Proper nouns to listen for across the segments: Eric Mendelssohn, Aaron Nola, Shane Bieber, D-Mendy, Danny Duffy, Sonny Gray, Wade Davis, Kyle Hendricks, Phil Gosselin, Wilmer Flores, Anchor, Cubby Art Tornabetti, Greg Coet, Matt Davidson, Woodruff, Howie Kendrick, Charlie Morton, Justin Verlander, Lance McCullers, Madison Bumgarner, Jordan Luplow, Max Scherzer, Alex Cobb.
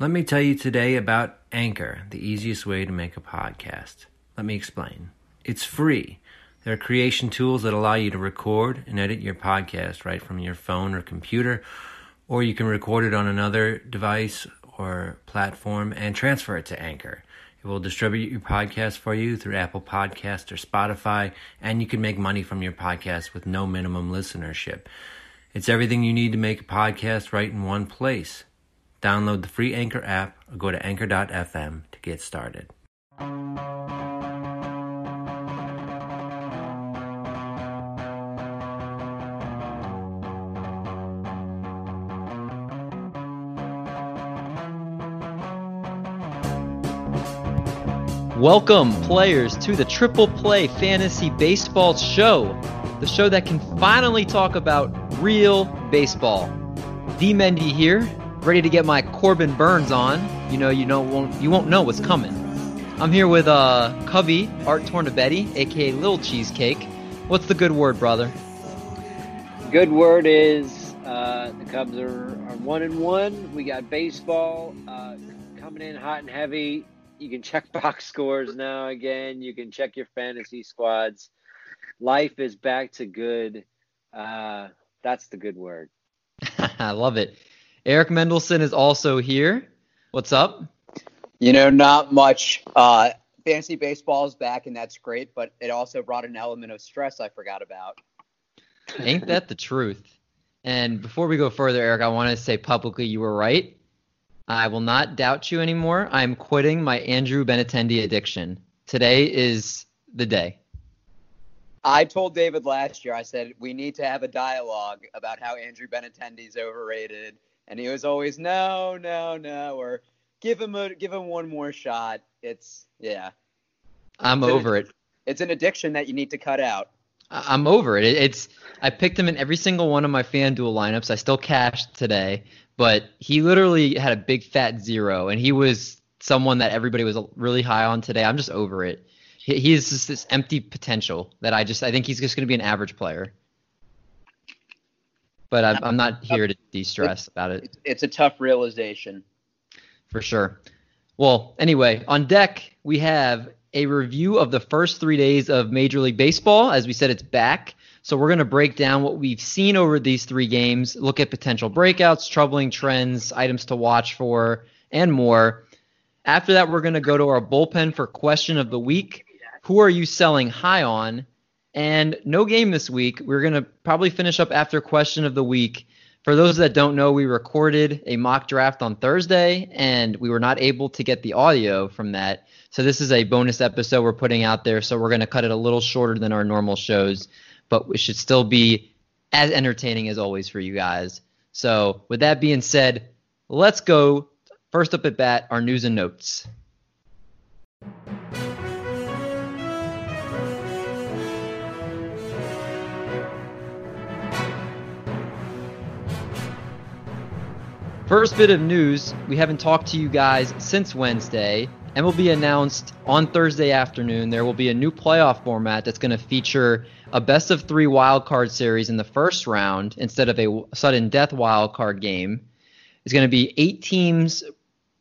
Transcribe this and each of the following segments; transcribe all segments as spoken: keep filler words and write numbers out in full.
Let me tell you today about Anchor, the easiest way to make a podcast. Let me explain. It's free. There are creation tools that allow you to record and edit your podcast right from your phone or computer, or you can record it on another device or platform and transfer it to Anchor. It will distribute your podcast for you through Apple Podcasts or Spotify, and you can make money from your podcast with no minimum listenership. It's everything you need to make a podcast right in one place. Download the free Anchor app or go to anchor dot f m to get started. Welcome, players, to the Triple Play Fantasy Baseball Show, the show that can finally talk about real baseball. D-Mendy here, ready to get my Corbin Burns on. You know, you don't won't you won't know what's coming. I'm here with uh, Cubby Art Tornabetti, aka Lil Cheesecake. What's the good word, brother? Good word is uh, the Cubs are, are one and one. We got baseball uh, coming in hot and heavy. You can check box scores now again. You can check your fantasy squads. Life is back to good. Uh, that's the good word. I love it. Eric Mendelssohn is also here. What's up? You know, not much. Uh, fantasy baseball is back, and that's great, but it also brought an element of stress I forgot about. Ain't that the truth? And before we go further, Eric, I want to say publicly you were right. I will not doubt you anymore. I'm quitting my Andrew Benintendi addiction. Today is the day. I told David last year, I said, we need to have a dialogue about how Andrew Benintendi's overrated. And he was always, no, no, no, or give him a, give him one more shot. It's, yeah. I'm it's over an, it. It's an addiction that you need to cut out. I'm over it. It's I picked him in every single one of my FanDuel lineups. I still cashed today, but he literally had a big fat zero, and he was someone that everybody was really high on today. I'm just over it. He, he is just this empty potential that I just I think he's just going to be an average player. But I'm, I'm not here to de-stress about it. It's a tough realization. For sure. Well, anyway, on deck, we have a review of the first three days of Major League Baseball. As we said, it's back. So we're going to break down what we've seen over these three games, look at potential breakouts, troubling trends, items to watch for, and more. After that, we're going to go to our bullpen for question of the week. Who are you selling high on? And no game this week. We're going to probably finish up after question of the week. For those that don't know, we recorded a mock draft on Thursday, and we were not able to get the audio from that. So this is a bonus episode we're putting out there, so we're going to cut it a little shorter than our normal shows. But it should still be as entertaining as always for you guys. So with that being said, let's go. First up at bat, our news and notes. First bit of news, we haven't talked to you guys since Wednesday, and will be announced on Thursday afternoon. There will be a new playoff format that's going to feature a best of three wildcard series in the first round instead of a sudden death wildcard game. It's going to be eight teams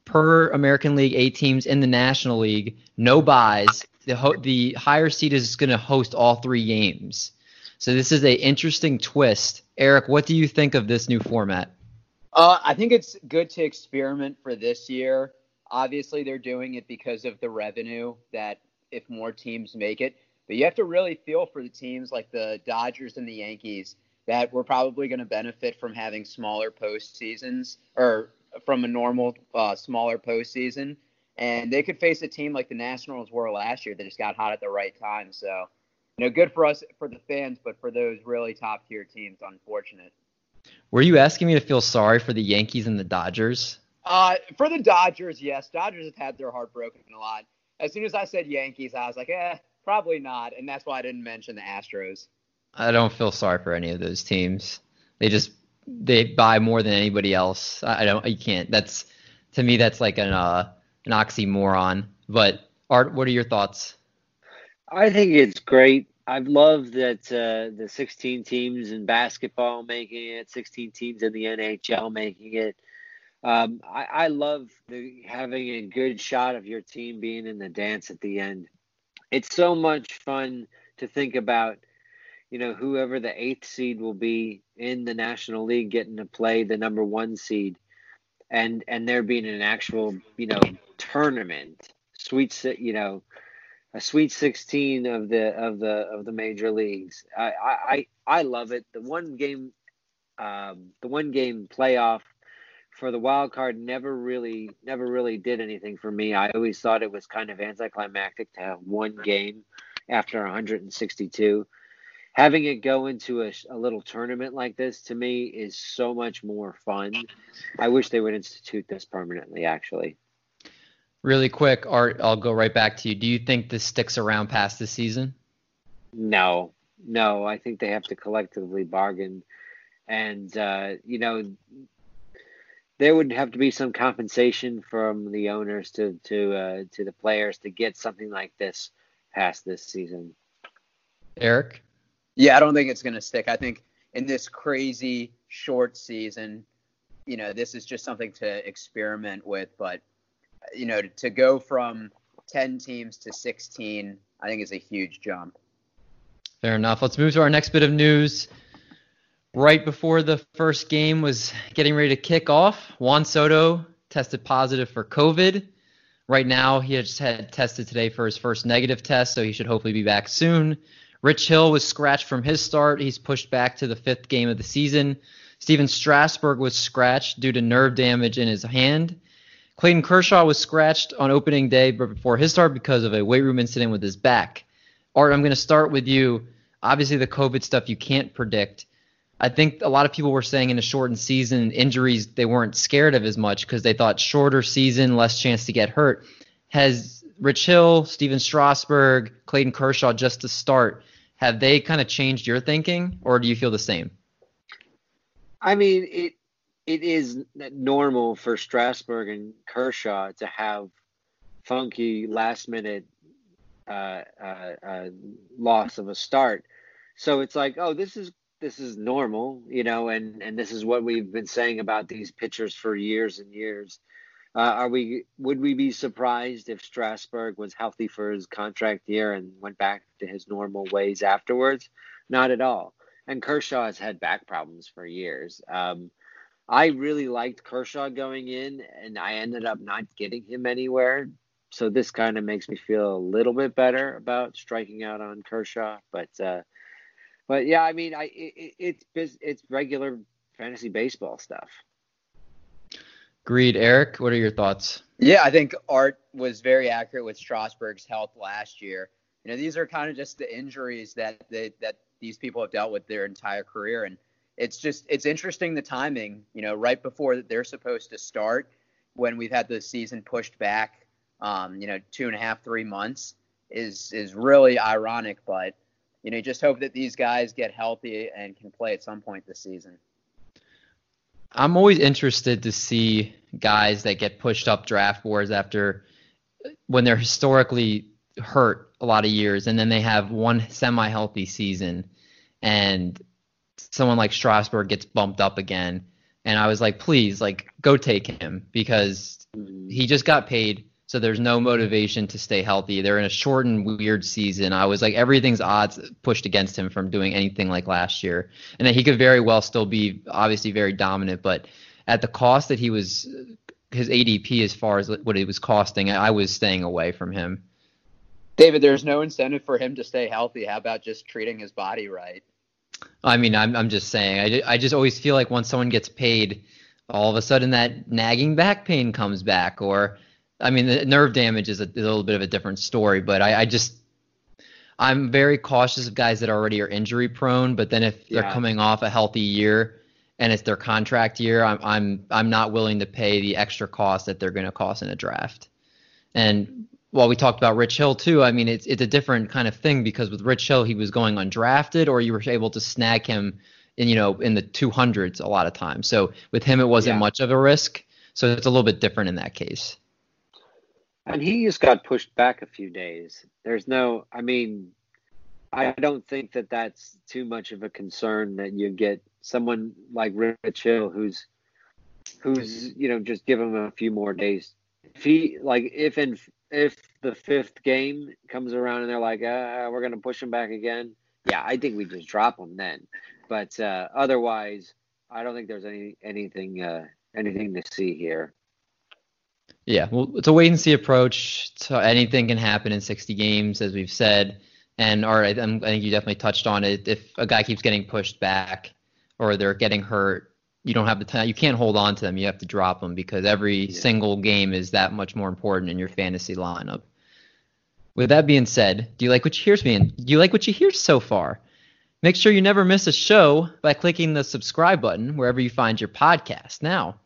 per American League, eight teams in the National League, no buys. The, ho- the higher seed is going to host all three games. So this is an interesting twist. Eric, what do you think of this new format? Uh, I think it's good to experiment for this year. Obviously, they're doing it because of the revenue that if more teams make it. But you have to really feel for the teams like the Dodgers and the Yankees that were probably going to benefit from having smaller postseasons or from a normal uh, smaller postseason. And they could face a team like the Nationals were last year that just got hot at the right time. So, you know, good for us, for the fans, but for those really top-tier teams, unfortunate. Were you asking me to feel sorry for the Yankees and the Dodgers? Uh, for the Dodgers, yes. Dodgers have had their heart broken a lot. As soon as I said Yankees, I was like, eh, probably not. And that's why I didn't mention the Astros. I don't feel sorry for any of those teams. They just they buy more than anybody else. I don't. You can't. That's to me. That's like an uh, an oxymoron. But Art, what are your thoughts? I think it's great. I've loved that uh, the sixteen teams in basketball making it, sixteen teams in the N H L making it. Um, I, I love the, having a good shot of your team being in the dance at the end. It's so much fun to think about, you know, whoever the eighth seed will be in the National League getting to play the number one seed, and and there being an actual, you know, tournament, sweet, you know, a Sweet sixteen of the of the of the major leagues. I I, I love it. The one game, um, the one game playoff for the wild card never really never really did anything for me. I always thought it was kind of anticlimactic to have one game after one hundred sixty-two. Having it go into a, a little tournament like this, to me, is so much more fun. I wish they would institute this permanently, actually. Really quick, Art, I'll go right back to you. Do you think this sticks around past the season? No, no. I think they have to collectively bargain. And, uh, you know, there would have to be some compensation from the owners to to uh, to the players to get something like this past this season. Eric? Yeah, I don't think it's going to stick. I think in this crazy short season, you know, this is just something to experiment with. But, you know, to, to go from ten teams to sixteen, I think is a huge jump. Fair enough. Let's move to our next bit of news. Right before the first game was getting ready to kick off, Juan Soto tested positive for COVID. Right now, he just had tested today for his first negative test, so he should hopefully be back soon. Rich Hill was scratched from his start. He's pushed back to the fifth game of the season. Steven Strasburg was scratched due to nerve damage in his hand. Clayton Kershaw was scratched on opening day but before his start because of a weight room incident with his back. Art, I'm going to start with you. Obviously, the COVID stuff you can't predict. I think a lot of people were saying in a shortened season, injuries they weren't scared of as much because they thought shorter season, less chance to get hurt. Has Rich Hill, Steven Strasburg, Clayton Kershaw just to start, have they kind of changed your thinking, or do you feel the same? I mean, it it is normal for Strasburg and Kershaw to have funky last-minute uh, uh, uh, loss of a start. So it's like, oh, this is This is normal, you know, and, and this is what we've been saying about these pitchers for years and years. Uh, are we would we be surprised if Strasburg was healthy for his contract year and went back to his normal ways afterwards? Not at all. And Kershaw has had back problems for years. Um, I really liked Kershaw going in, and I ended up not getting him anywhere. So this kind of makes me feel a little bit better about striking out on Kershaw, but. Uh, But, yeah, I mean, I it, it's it's regular fantasy baseball stuff. Agreed. Eric, what are your thoughts? Yeah, I think Art was very accurate with Strasburg's health last year. You know, these are kind of just the injuries that they, that these people have dealt with their entire career. And it's just it's interesting, the timing, you know, right before they're supposed to start when we've had the season pushed back, um, you know, two and a half, three months is is really ironic. But. You know, just hope that these guys get healthy and can play at some point this season. I'm always interested to see guys that get pushed up draft boards after when they're historically hurt a lot of years, and then they have one semi-healthy season, and someone like Strasburg gets bumped up again. And I was like, please, like, go take him because he just got paid. So there's no motivation to stay healthy. They're in a shortened, weird season. I was like, everything's odds pushed against him from doing anything like last year. And that he could very well still be obviously very dominant, but at the cost that he was, his A D P as far as what it was costing, I was staying away from him. David, there's no incentive for him to stay healthy. How about just treating his body right? I mean, I'm I'm just saying. I, I just always feel like once someone gets paid, all of a sudden that nagging back pain comes back, or... I mean, the nerve damage is a, is a little bit of a different story, but I, I just – I'm very cautious of guys that already are injury-prone, but then if they're yeah. coming off a healthy year and it's their contract year, I'm I'm I'm not willing to pay the extra cost that they're going to cost in a draft. And while we talked about Rich Hill too, I mean, it's it's a different kind of thing because with Rich Hill, he was going undrafted or you were able to snag him in, you know, in the two hundreds a lot of times. So with him, it wasn't yeah. much of a risk, so it's a little bit different in that case. And he just got pushed back a few days. There's no, I mean, I don't think that that's too much of a concern that you get someone like Rich Hill, who's who's, you know, just give him a few more days. If he, like, if in if the fifth game comes around and they're like, ah, we're going to push him back again, yeah, I think we just drop him then. But uh, otherwise, I don't think there's any anything uh, anything to see here. Yeah, well, it's a wait and see approach. So anything can happen in sixty games, as we've said. And all right, I'm, I think you definitely touched on it. If a guy keeps getting pushed back or they're getting hurt, you don't have the time. You can't hold on to them. You have to drop them because every yeah. single game is that much more important in your fantasy lineup. With that being said, do you like what you hear? Do you like what you hear so far? Make sure you never miss a show by clicking the subscribe button wherever you find your podcast. Now,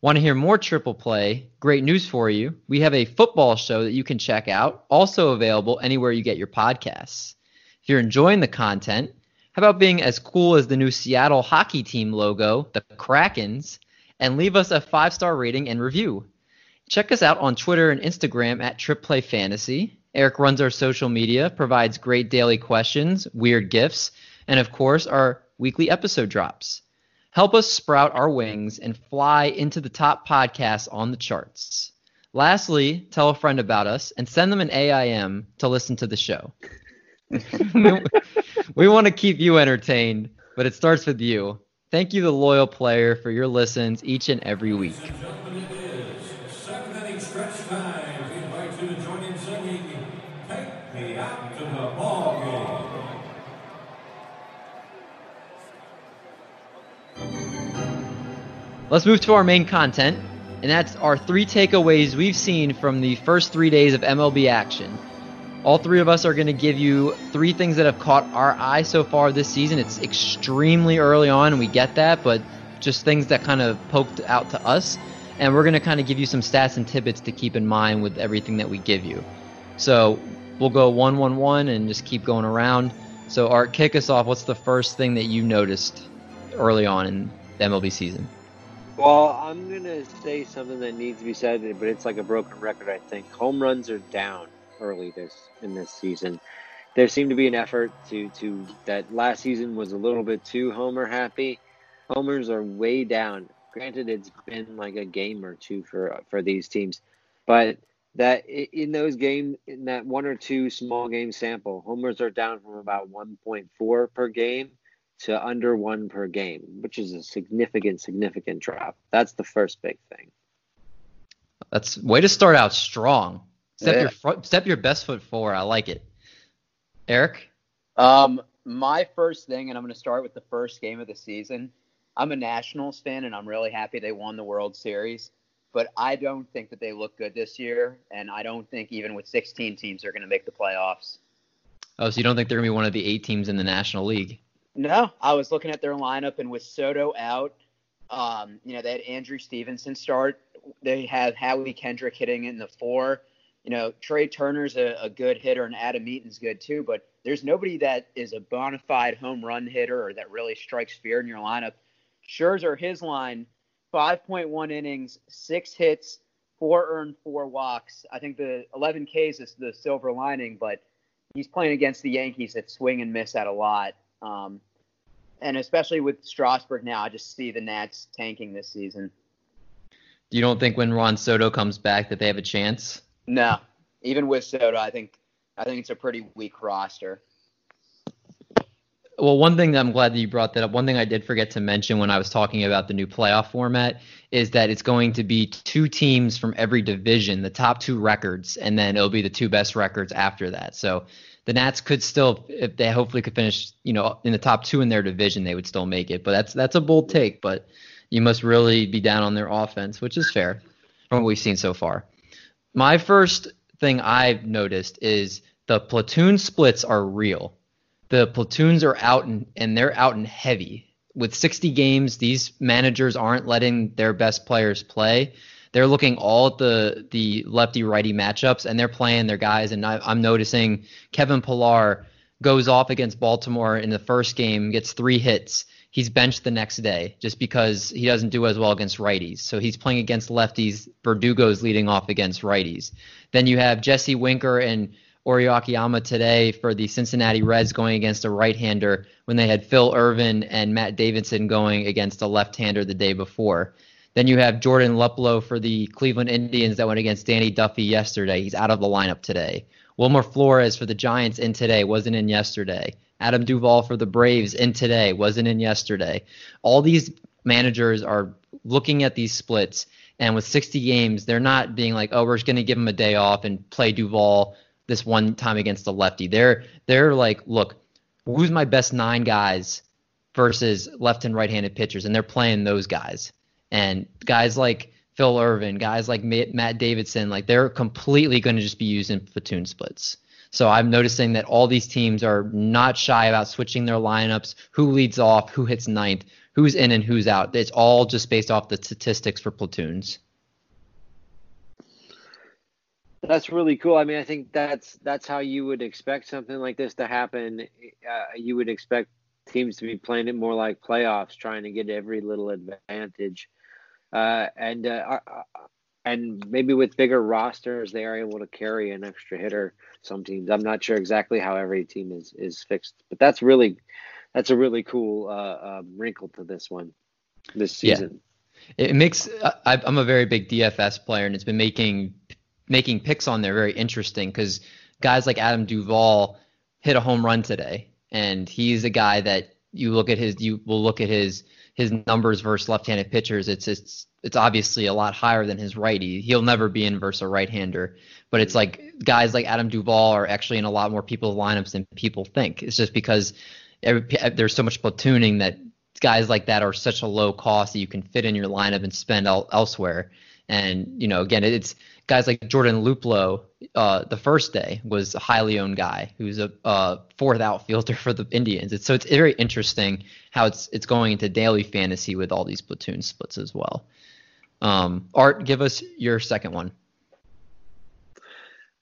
want to hear more Triple Play? Great news for you. We have a football show that you can check out, also available anywhere you get your podcasts. If you're enjoying the content, how about being as cool as the new Seattle hockey team logo, the Krakens, and leave us a five-star rating and review. Check us out on Twitter and Instagram at Triple Play Fantasy. Eric runs our social media, provides great daily questions, weird gifts, and, of course, our weekly episode drops. Help us sprout our wings and fly into the top podcasts on the charts. Lastly, tell a friend about us and send them an A I M to listen to the show. we, we want to keep you entertained, but it starts with you. Thank you, the loyal player, for your listens each and every week. Let's move to our main content, and that's our three takeaways we've seen from the first three days of M L B action. All three of us are going to give you three things that have caught our eye so far this season. It's extremely early on, and we get that, but just things that kind of poked out to us. And we're going to kind of give you some stats and tidbits to keep in mind with everything that we give you. So we'll go one, one, one, and just keep going around. So, Art, kick us off. What's the first thing that you noticed early on in the M L B season? Well, I'm going to say something that needs to be said, but it's like a broken record, I think. Home runs are down early this in this season. There seemed to be an effort to, to that last season was a little bit too homer happy. Homers are way down. Granted, it's been like a game or two for for these teams. But that in those games, in that one or two small game sample, homers are down from about one point four per game to under one per game, which is a significant, significant drop. That's the first big thing. That's way to start out strong. Step yeah. your front, step your best foot forward. I like it. Eric? Um, my first thing, and I'm going to start with the first game of the season. I'm a Nationals fan, and I'm really happy they won the World Series. But I don't think that they look good this year, and I don't think even with sixteen teams they're going to make the playoffs. Oh, so you don't think they're going to be one of the eight teams in the National League? No, I was looking at their lineup, and with Soto out, um, you know, they had Andrew Stevenson start. They have Howie Kendrick hitting in the four. You know, Trey Turner's a, a good hitter, and Adam Eaton's good too, but there's nobody that is a bona fide home run hitter or that really strikes fear in your lineup. Scherzer, his line, five point one innings, six hits, four earned, four walks. I think the eleven Ks is the silver lining, but he's playing against the Yankees that swing and miss at a lot. Um, and especially with Strasburg now, I just see the Nats tanking this season. You don't think when Juan Soto comes back that they have a chance? No, even with Soto, I think I think it's a pretty weak roster. Well, one thing that I'm glad that you brought that up, one thing I did forget to mention when I was talking about the new playoff format is that it's going to be two teams from every division, the top two records, and then it'll be the two best records after that. So the Nats could still, if they hopefully could finish, you know, in the top two in their division, they would still make it. But that's that's a bold take, but you must really be down on their offense, which is fair from what we've seen so far. My first thing I've noticed is the platoon splits are real. The platoons are out and, and they're out and heavy. With sixty games, these managers aren't letting their best players play. They're looking all at the, the lefty-righty matchups, and they're playing their guys. And I, I'm noticing Kevin Pillar goes off against Baltimore in the first game, gets three hits. He's benched the next day just because he doesn't do as well against righties. So he's playing against lefties. Verdugo's leading off against righties. Then you have Jesse Winker and Ori Akiyama today for the Cincinnati Reds going against a right-hander when they had Phil Irvin and Matt Davidson going against a left-hander the day before. Then you have Jordan Luplow for the Cleveland Indians that went against Danny Duffy yesterday. He's out of the lineup today. Wilmer Flores for the Giants in today, wasn't in yesterday. Adam Duvall for the Braves in today, wasn't in yesterday. All these managers are looking at these splits, and with sixty games, they're not being like, oh, we're just going to give him a day off and play Duvall this one time against the lefty. They're they're like, look, who's my best nine guys versus left and right-handed pitchers, and they're playing those guys. And guys like Phil Irvin, guys like Matt Davidson, like they're completely going to just be used in platoon splits. So I'm noticing that all these teams are not shy about switching their lineups, who leads off, who hits ninth, who's in and who's out. It's all just based off the statistics for platoons. That's really cool. I mean, I think that's that's how you would expect something like this to happen. Uh, you would expect teams to be playing it more like playoffs, trying to get every little advantage. Uh, and uh, and maybe with bigger rosters, they are able to carry an extra hitter. Some teams, I'm not sure exactly how every team is, is fixed, but that's really that's a really cool uh, um, wrinkle to this one, this season. Yeah. It makes I, I'm a very big D F S player, and it's been making making picks on there very interesting because guys like Adam Duvall hit a home run today, and he's a guy that you look at his you will look at his his numbers versus left-handed pitchers. It's it's it's obviously a lot higher than his righty. He'll never be in versus a right-hander, but it's like guys like Adam Duvall are actually in a lot more people's lineups than people think. It's just because every, there's so much platooning that guys like that are such a low cost that you can fit in your lineup and spend el- elsewhere. And, you know, again, it's guys like Jordan Luplow, uh, the first day was a highly owned guy who's a uh, fourth outfielder for the Indians. It's, so it's very interesting how it's it's going into daily fantasy with all these platoon splits as well. Um, Art, give us your second one.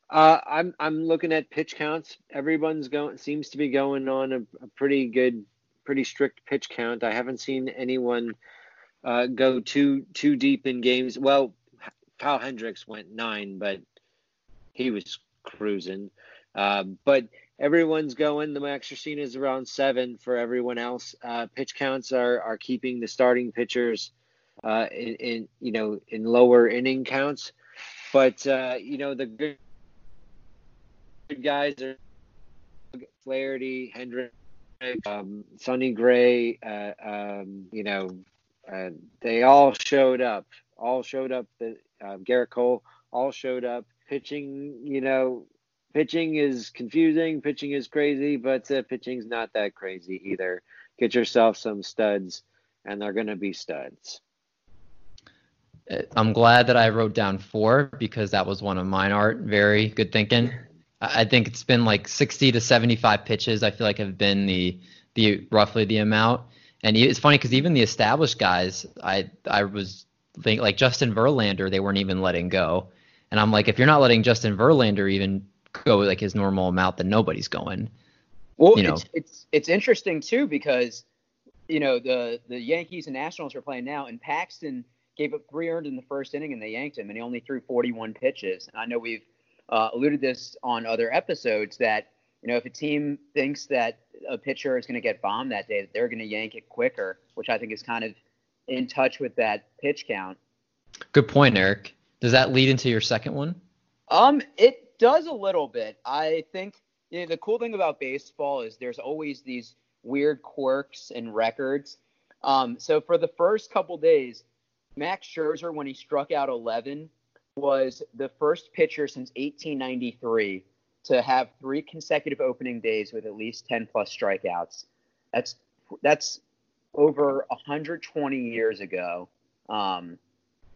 Uh, I'm I'm looking at pitch counts. Everyone's going seems to be going on a, a pretty good, pretty strict pitch count. I haven't seen anyone uh, go too too deep in games. Well, Kyle Hendricks went nine, but he was cruising. Uh, but everyone's going. The Max Scherzer is around seven for everyone else. Uh, pitch counts are are keeping the starting pitchers uh, in, in you know in lower inning counts. But uh, you know the good guys are Flaherty, Hendricks, um, Sonny Gray. Uh, um, you know uh, they all showed up. All showed up. The uh, Garrett Cole all showed up. Pitching, you know, pitching is confusing. Pitching is crazy, but uh, pitching's not that crazy either. Get yourself some studs, and they're going to be studs. I'm glad that I wrote down four because that was one of mine, Art. Very good thinking. I think it's been like sixty to seventy-five pitches. I feel like have been the the roughly the amount. And it's funny because even the established guys, I I was. Think like Justin Verlander, they weren't even letting go, and I'm like, if you're not letting Justin Verlander even go like his normal amount, then nobody's going. Well, you know. it's, it's it's interesting too because you know the the Yankees and Nationals are playing now, and Paxton gave up three earned in the first inning, and they yanked him, and he only threw forty-one pitches. And I know we've uh, alluded this on other episodes that you know if a team thinks that a pitcher is going to get bombed that day, that they're going to yank it quicker, which I think is kind of in touch with that pitch count. Good point, Eric. Does that lead into your second one? Um, it does a little bit. I think you know, the cool thing about baseball is there's always these weird quirks and records. Um, so for the first couple days, Max Scherzer, when he struck out eleven, was the first pitcher since eighteen ninety-three to have three consecutive opening days with at least ten plus strikeouts. That's that's. Over one hundred twenty years ago. Um,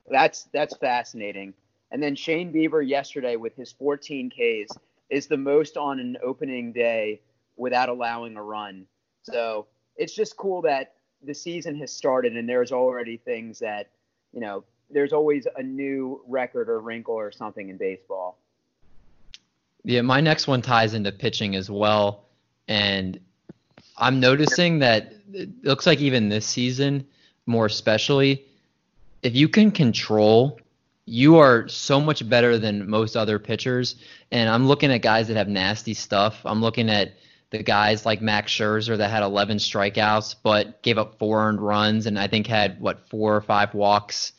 that's that's fascinating. And then Shane Bieber yesterday with his fourteen Ks is the most on an opening day without allowing a run. So it's just cool that the season has started and there's already things that, you know, there's always a new record or wrinkle or something in baseball. Yeah, my next one ties into pitching as well. And I'm noticing that it looks like even this season, more especially, if you can control, you are so much better than most other pitchers. And I'm looking at guys that have nasty stuff. I'm looking at the guys like Max Scherzer that had eleven strikeouts but gave up four earned runs and I think had, what, four or five walks.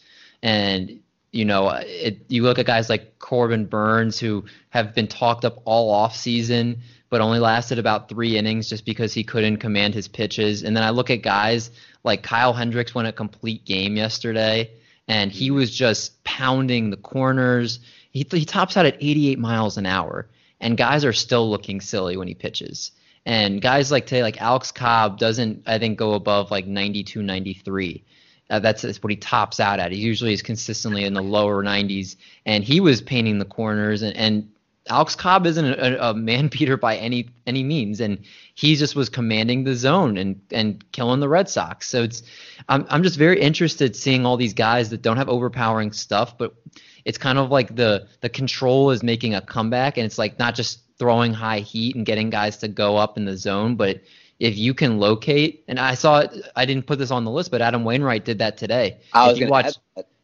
And, you know, it, you look at guys like Corbin Burns, who have been talked up all offseason, but only lasted about three innings just because he couldn't command his pitches. And then I look at guys like Kyle Hendricks went a complete game yesterday, and he was just pounding the corners. He, he tops out at eighty-eight miles an hour, and guys are still looking silly when he pitches. And guys like today, like Alex Cobb, doesn't, I think, go above like ninety-two, ninety-three. Uh, that's, that's what he tops out at. He usually is consistently in the lower nineties, and he was painting the corners. And, and Alex Cobb isn't a, a man beater by any any means, and he just was commanding the zone and and killing the Red Sox. So it's, I'm I'm just very interested seeing all these guys that don't have overpowering stuff, but it's kind of like the the control is making a comeback, and it's like not just throwing high heat and getting guys to go up in the zone, but if you can locate, and I saw it, I didn't put this on the list, but Adam Wainwright did that today. I was if, you watched,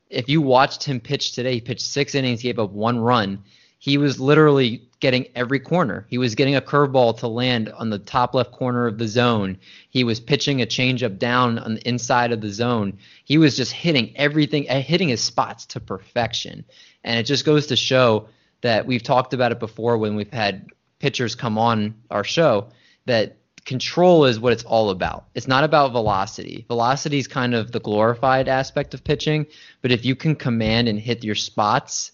if you watched him pitch today, he pitched six innings, gave up one run. He was literally getting every corner. He was getting a curveball to land on the top left corner of the zone. He was pitching a changeup down on the inside of the zone. He was just hitting everything, hitting his spots to perfection. And it just goes to show that we've talked about it before when we've had pitchers come on our show, that control is what it's all about. It's not about velocity. Velocity is kind of the glorified aspect of pitching, but if you can command and hit your spots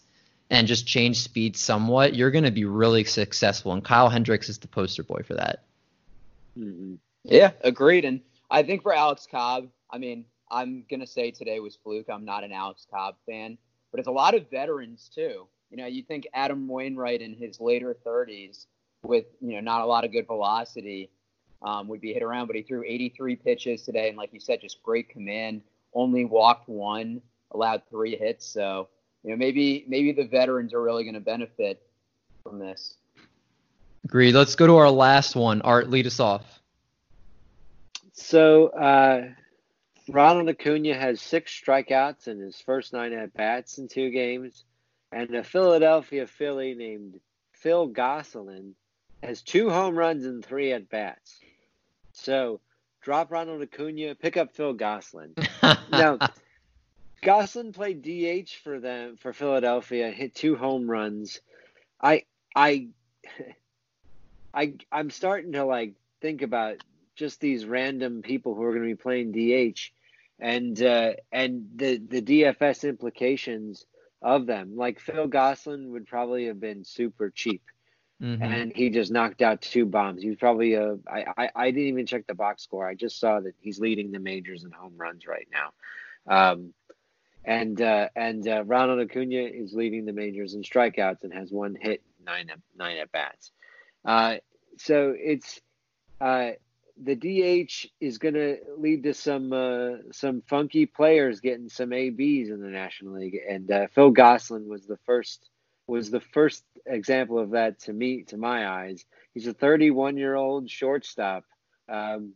and just change speed somewhat, you're going to be really successful. And Kyle Hendricks is the poster boy for that. Mm-hmm. Yeah, agreed. And I think for Alex Cobb, I mean, I'm going to say today was fluke. I'm not an Alex Cobb fan, but it's a lot of veterans too. You know, you think Adam Wainwright in his later thirties with, you know, not a lot of good velocity um, would be hit around, but he threw eighty-three pitches today. And like you said, just great command, only walked one, allowed three hits. So, you know, maybe maybe the veterans are really going to benefit from this. Agreed. Let's go to our last one. Art, lead us off. So uh, Ronald Acuna has six strikeouts in his first nine at-bats in two games. And a Philadelphia Philly named Phil Gosselin has two home runs and three at-bats. So drop Ronald Acuna, pick up Phil Gosselin. Now, Gosselin played D H for them for Philadelphia, hit two home runs. I I I I'm starting to like think about just these random people who are going to be playing D H and uh, and the the D F S implications of them. Like Phil Gosselin would probably have been super cheap, mm-hmm. and he just knocked out two bombs. He was probably a I, I I didn't even check the box score. I just saw that he's leading the majors in home runs right now. Um, And uh, and uh, Ronald Acuna is leading the majors in strikeouts and has one hit, nine at, nine at bats. Uh, so it's uh, the D H is going to lead to some uh, some funky players getting some A Bs in the National League. And uh, Phil Gosselin was the first was the first example of that to me, to my eyes. He's a thirty-one year old shortstop. Um,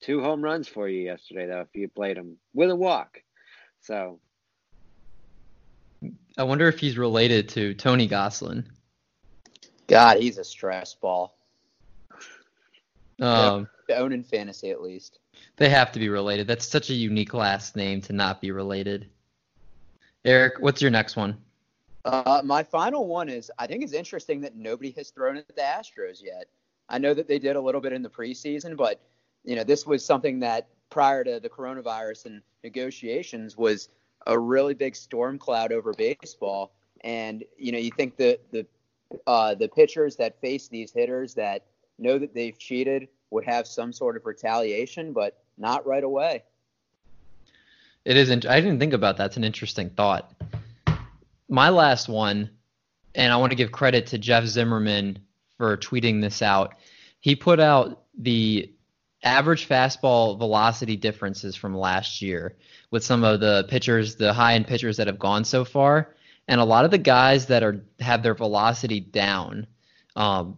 two home runs for you yesterday, though, if you played him with a walk. So I wonder if he's related to Tony Gosselin. God, he's a stress ball. Um, to own in fantasy, at least. They have to be related. That's such a unique last name to not be related. Eric, what's your next one? Uh, my final one is, I think it's interesting that nobody has thrown at the Astros yet. I know that they did a little bit in the preseason, but you know, this was something that prior to the coronavirus and negotiations was a really big storm cloud over baseball. And, you know, you think the the uh, the pitchers that face these hitters that know that they've cheated would have some sort of retaliation, but not right away. It isn't. I didn't think about that. That's an interesting thought. My last one, and I want to give credit to Jeff Zimmerman for tweeting this out. He put out the average fastball velocity differences from last year with some of the pitchers, the high-end pitchers that have gone so far, and a lot of the guys that are have their velocity down um,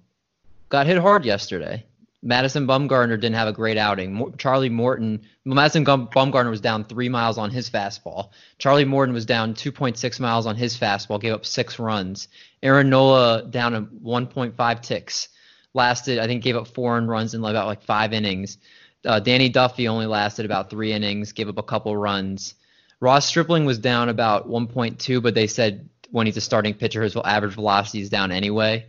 got hit hard yesterday. Madison Bumgarner didn't have a great outing. Charlie Morton, Madison Bumgarner was down three miles on his fastball. Charlie Morton was down two point six miles on his fastball, gave up six runs. Aaron Nola down to one point five ticks. Lasted, I think, gave up four in runs in about like five innings. Uh, Danny Duffy only lasted about three innings, gave up a couple runs. Ross Stripling was down about one point two, but they said when he's a starting pitcher, his average velocity is down anyway.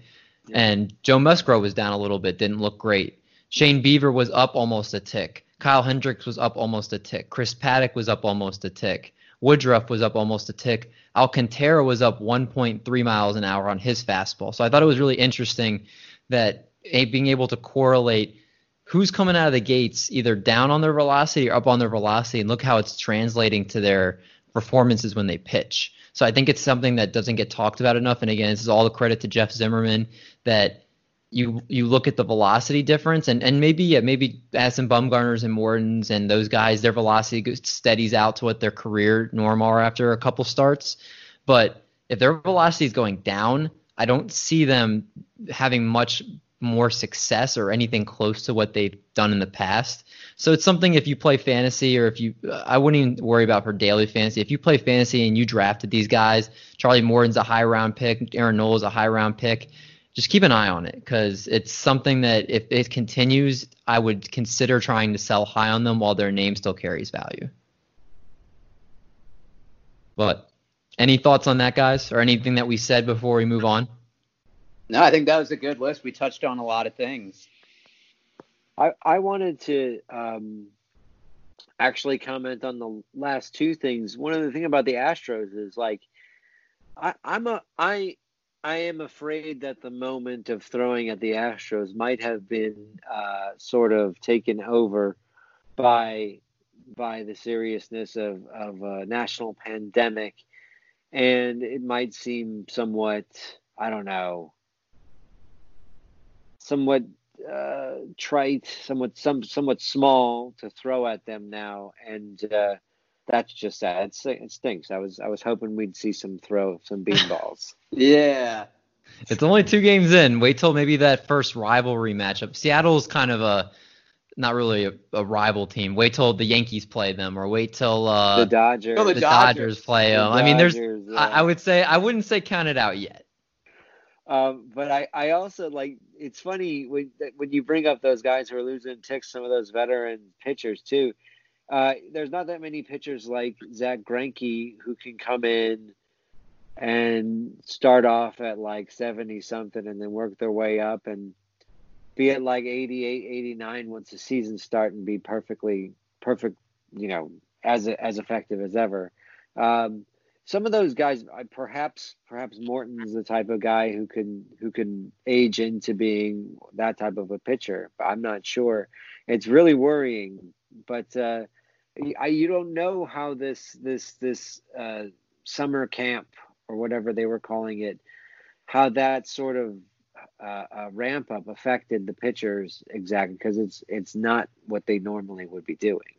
Yeah. And Joe Musgrove was down a little bit, didn't look great. Shane Bieber was up almost a tick. Kyle Hendricks was up almost a tick. Chris Paddock was up almost a tick. Woodruff was up almost a tick. Alcantara was up one point three miles an hour on his fastball. So I thought it was really interesting that being able to correlate who's coming out of the gates either down on their velocity or up on their velocity, and look how it's translating to their performances when they pitch. So I think it's something that doesn't get talked about enough. And again, this is all the credit to Jeff Zimmerman, that you you look at the velocity difference, and, and maybe yeah, maybe Madison Bumgarners and Mortons and those guys, their velocity steadies out to what their career norm are after a couple starts. But if their velocity is going down, I don't see them having much more success or anything close to what they've done in the past. So it's something, if you play fantasy, or if you, I wouldn't even worry about for daily fantasy. If you play fantasy and you drafted these guys, Charlie Morton's a high round pick, Aaron Nola's a high round pick, just keep an eye on it, because it's something that if it continues, I would consider trying to sell high on them while their name still carries value. But any thoughts on that, guys, or anything that we said before we move on? No, I think that was a good list. We touched on a lot of things. I I wanted to um, actually comment on the last two things. One of the thing about the Astros is, like, I, I'm a I I am afraid that the moment of throwing at the Astros might have been uh, sort of taken over by by the seriousness of of a national pandemic, and it might seem somewhat, I don't know, somewhat uh, trite, somewhat some, somewhat small to throw at them now, and uh, that's just sad. It, it stinks. I was I was hoping we'd see some throw, some beanballs. Yeah, it's only two games in. Wait till maybe that first rivalry matchup. Seattle's kind of a not really a, a rival team. Wait till the Yankees play them, or wait till uh, the Dodgers. No, the, the Dodgers, Dodgers play them. The Dodgers, I mean, there's. Yeah. I, I would say I wouldn't say count it out yet. Um, but I, I also, like, it's funny when when you bring up those guys who are losing ticks, some of those veteran pitchers too. Uh, there's not that many pitchers like Zach Greinke who can come in and start off at like seventy something and then work their way up and be at like eighty-eight, eighty-nine once the season starts and be perfectly perfect, you know, as as effective as ever. Um, Some of those guys, perhaps, perhaps Morton's the type of guy who can who can age into being that type of a pitcher. I'm not sure. It's really worrying, but uh, I, you don't know how this this this uh, summer camp, or whatever they were calling it, how that sort of uh, uh, ramp up affected the pitchers exactly, because it's it's not what they normally would be doing.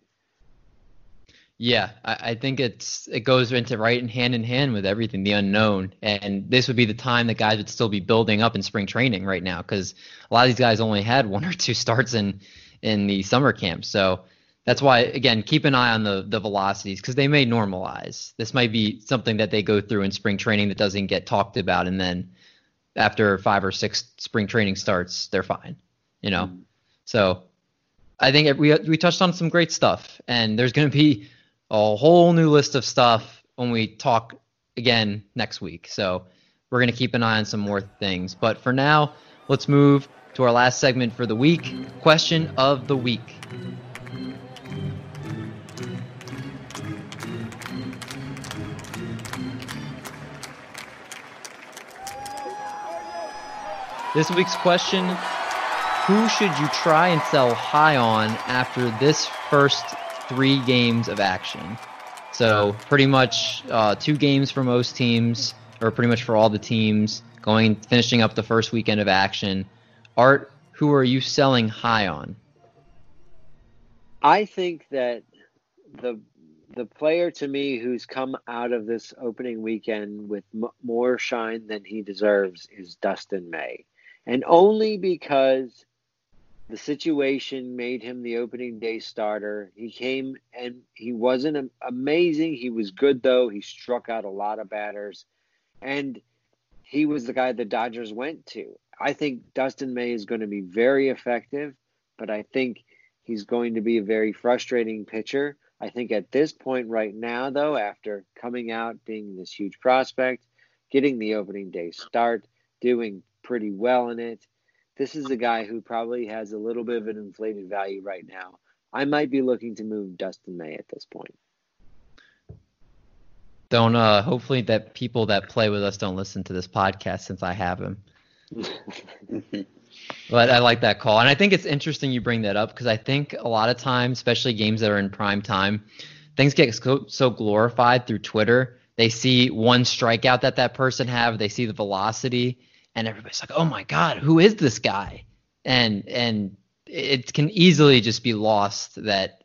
Yeah, I, I think it's it goes into right and hand in hand with everything, the unknown. And this would be the time that guys would still be building up in spring training right now, because a lot of these guys only had one or two starts in, in the summer camp. So that's why, again, keep an eye on the, the velocities, because they may normalize. This might be something that they go through in spring training that doesn't get talked about, and then after five or six spring training starts, they're fine, you know. Mm. So I think it, we we touched on some great stuff, and there's going to be – a whole new list of stuff when we talk again next week. So we're going to keep an eye on some more things. But for now, let's move to our last segment for the week, Question of the Week. This week's question, who should you try and sell high on after this first three games of action? So pretty much uh, two games for most teams, or pretty much for all the teams, going finishing up the first weekend of action. Art, who are you selling high on? I think that the the player to me who's come out of this opening weekend with m- more shine than he deserves is Dustin May, and only because the situation made him the opening day starter. He came and he wasn't amazing. He was good, though. He struck out a lot of batters. And he was the guy the Dodgers went to. I think Dustin May is going to be very effective, but I think he's going to be a very frustrating pitcher. I think at this point right now, though, after coming out, being this huge prospect, getting the opening day start, doing pretty well in it, this is a guy who probably has a little bit of an inflated value right now. I might be looking to move Dustin May at this point. Don't uh, hopefully that people that play with us don't listen to this podcast since I have him. But I like that call. And I think it's interesting you bring that up because I think a lot of times, especially games that are in prime time, things get so, so glorified through Twitter. They see one strikeout that that person have. They see the velocity and everybody's like, oh, my God, who is this guy? And and it can easily just be lost that,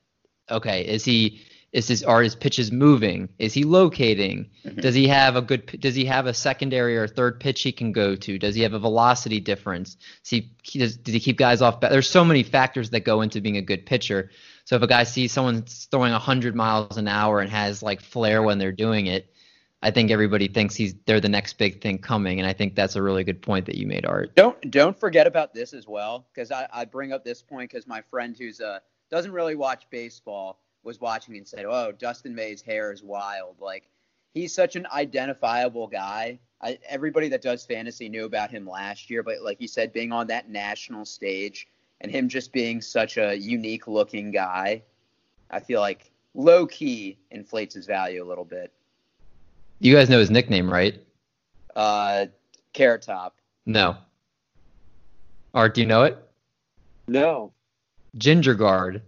okay, is he is his are his pitches moving? Is he locating? Mm-hmm. Does he have a good does he have a secondary or third pitch he can go to? Does he have a velocity difference? See, does, does he keep guys off? There's so many factors that go into being a good pitcher. So if a guy sees someone throwing one hundred miles an hour and has like flair when they're doing it, I think everybody thinks he's they're the next big thing coming, and I think that's a really good point that you made, Art. Don't don't forget about this as well, because I, I bring up this point because my friend who's uh doesn't really watch baseball was watching and said, "Oh, Dustin May's hair is wild." Like he's such an identifiable guy. I, everybody that does fantasy knew about him last year, but like you said, being on that national stage and him just being such a unique-looking guy, I feel like low-key inflates his value a little bit. You guys know his nickname, right? Uh, Carrot Top. No. Art, do you know it? No. Ginger Guard.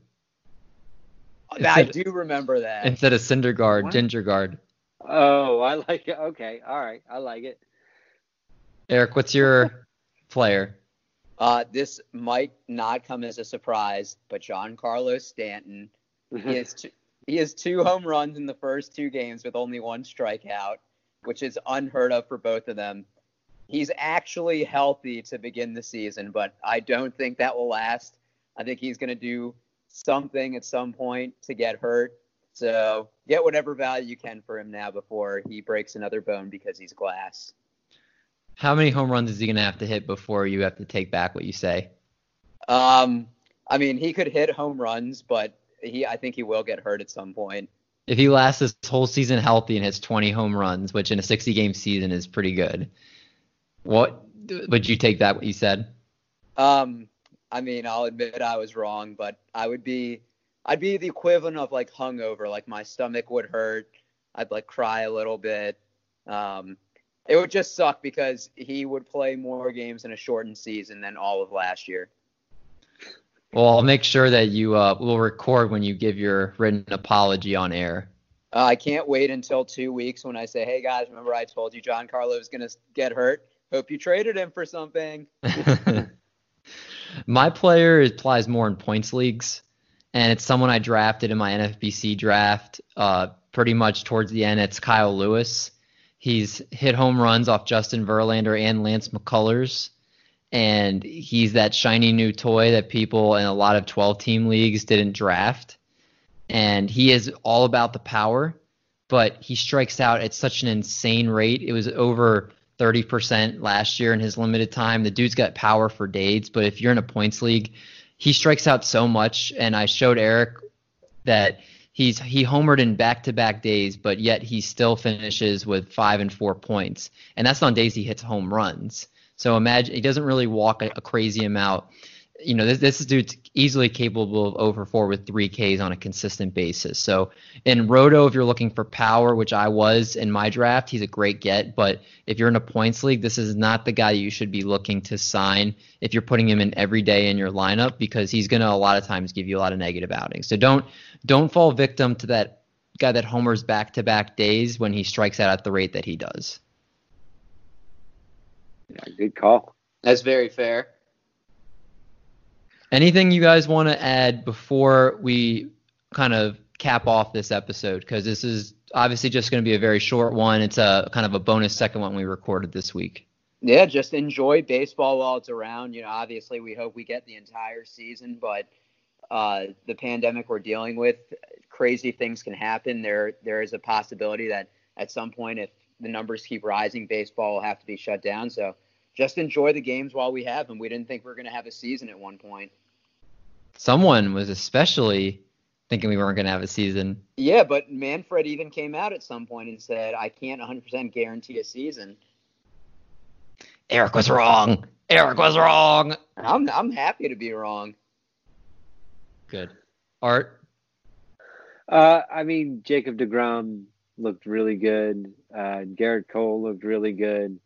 I instead, do remember that. Instead of Cinder Guard, what? Ginger Guard. Oh, I like it. Okay, all right, I like it. Eric, what's your player? Uh, this might not come as a surprise, but Giancarlo Stanton. He is. T- He has two home runs in the first two games with only one strikeout, which is unheard of for both of them. He's actually healthy to begin the season, but I don't think that will last. I think he's going to do something at some point to get hurt. So get whatever value you can for him now before he breaks another bone because he's glass. How many home runs is he going to have to hit before you have to take back what you say? Um, I mean, he could hit home runs, but He, I think he will get hurt at some point. If he lasts this whole season healthy and hits twenty home runs, which in a sixty-game season is pretty good, what would you take that, what you said? Um, I mean, I'll admit I was wrong, but I would be, I'd be the equivalent of like hungover. Like my stomach would hurt. I'd like cry a little bit. Um, it would just suck because he would play more games in a shortened season than all of last year. Well, I'll make sure that you uh, will record when you give your written apology on air. Uh, I can't wait until two weeks when I say, hey, guys, remember I told you Giancarlo was going to get hurt? Hope you traded him for something. My player applies more in points leagues, and it's someone I drafted in my N F B C draft uh, pretty much towards the end. It's Kyle Lewis. He's hit home runs off Justin Verlander and Lance McCullers. And he's that shiny new toy that people in a lot of twelve-team leagues didn't draft. And he is all about the power, but he strikes out at such an insane rate. It was over thirty percent last year in his limited time. The dude's got power for days, but if you're in a points league, he strikes out so much. And I showed Eric that he's he homered in back-to-back days, but yet he still finishes with five and four points. And that's on days he hits home runs. So imagine he doesn't really walk a, a crazy amount. You know, this, this dude's easily capable of over four with three Ks on a consistent basis. So in Roto, if you're looking for power, which I was in my draft, he's a great get. But if you're in a points league, this is not the guy you should be looking to sign if you're putting him in every day in your lineup, because he's going to a lot of times give you a lot of negative outings. So don't don't fall victim to that guy that homers back-to-back days when he strikes out at the rate that he does. Yeah, good call. That's very fair. Anything you guys want to add before we kind of cap off this episode? Because this is obviously just going to be a very short one. It's a kind of a bonus second one we recorded this week. Yeah, just enjoy baseball while it's around. You know, obviously we hope we get the entire season, but uh, the pandemic we're dealing with, crazy things can happen. There, there is a possibility that at some point, if the numbers keep rising, baseball will have to be shut down. So just enjoy the games while we have them. We didn't think we were going to have a season at one point. Someone was especially thinking we weren't going to have a season. Yeah, but Manfred even came out at some point and said, I can't one hundred percent guarantee a season. Eric was wrong. Eric was wrong. I'm I'm happy to be wrong. Good. Art? Uh, I mean, Jacob deGrom looked really good. Uh, Garrett Cole looked really good.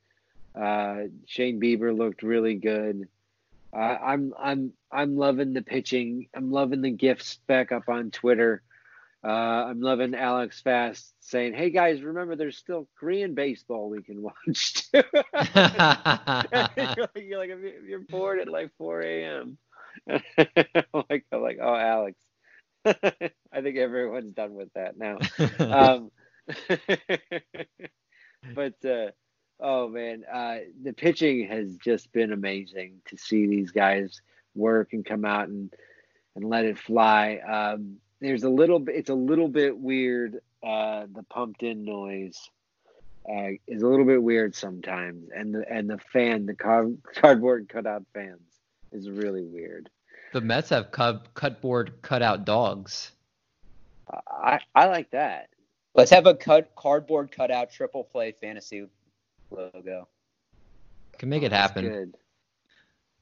Uh, Shane Bieber looked really good. Uh, I'm I'm I'm loving the pitching. I'm loving the gifts back up on Twitter. Uh, I'm loving Alex Fast saying, "Hey guys, remember there's still Korean baseball we can watch too." you're, like, you're like you're bored at like four a.m. like I'm like oh Alex, I think everyone's done with that now. um, but. Uh, Oh, man, uh, the pitching has just been amazing to see these guys work and come out and, and let it fly. Um, there's a little bit, it's a little bit weird. Uh, the pumped in noise uh, is a little bit weird sometimes. And the, and the fan, the car- cardboard cutout fans is really weird. The Mets have cub- cardboard cutout dogs. I, I like that. Let's have a cut cardboard cutout triple play fantasy logo. Can make oh, it happen. Good.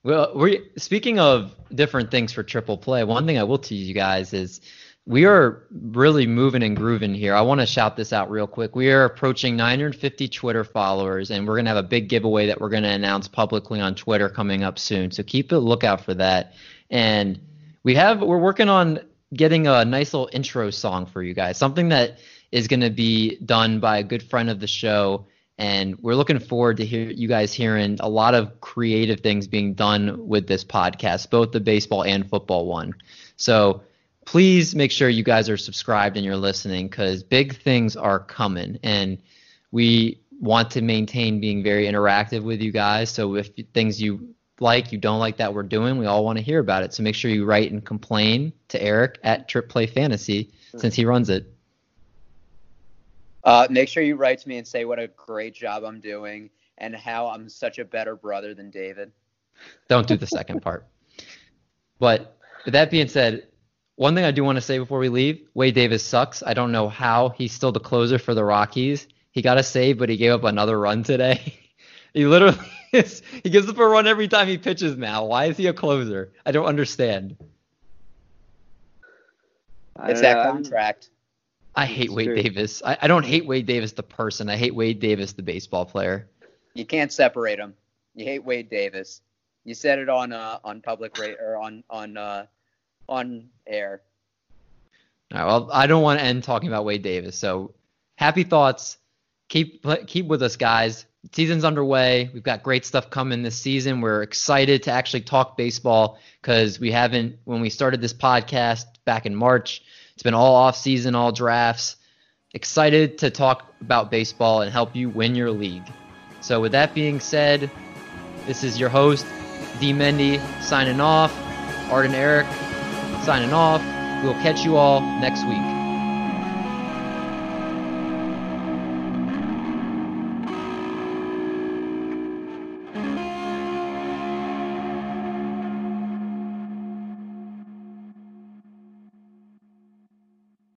Well, we speaking of different things for Triple Play, one thing I will tease you guys is we are really moving and grooving here. I want to shout this out real quick. We are approaching nine hundred fifty Twitter followers, and we're going to have a big giveaway that we're going to announce publicly on Twitter coming up soon. So keep a lookout for that. And we have we're working on getting a nice little intro song for you guys, something that is going to be done by a good friend of the show. And we're looking forward to hear you guys hearing a lot of creative things being done with this podcast, both the baseball and football one. So please make sure you guys are subscribed and you're listening, because big things are coming. And we want to maintain being very interactive with you guys. So if things you like, you don't like that we're doing, we all want to hear about it. So make sure you write and complain to Eric at Trip Play Fantasy, since he runs it. Uh, make sure you write to me and say what a great job I'm doing and how I'm such a better brother than David. Don't do the second part. But with that being said, one thing I do want to say before we leave, Wade Davis sucks. I don't know how. He's still the closer for the Rockies. He got a save, but he gave up another run today. He literally is, he gives up a run every time he pitches now. Why is he a closer? I don't understand. I it's don't that know. contract. I hate it's Wade true. Davis. I, I don't hate Wade Davis, the person. I hate Wade Davis, the baseball player. You can't separate them. You hate Wade Davis. You said it on uh, on public rate or on on uh, on air. All right, well, I don't want to end talking about Wade Davis. So happy thoughts. Keep keep with us, guys. Season's underway. We've got great stuff coming this season. We're excited to actually talk baseball, because we haven't when we started this podcast back in March. It's been all off season, all drafts. Excited to talk about baseball and help you win your league. So with that being said, this is your host, D-Mendy, signing off. Art and Eric signing off. We'll catch you all next week.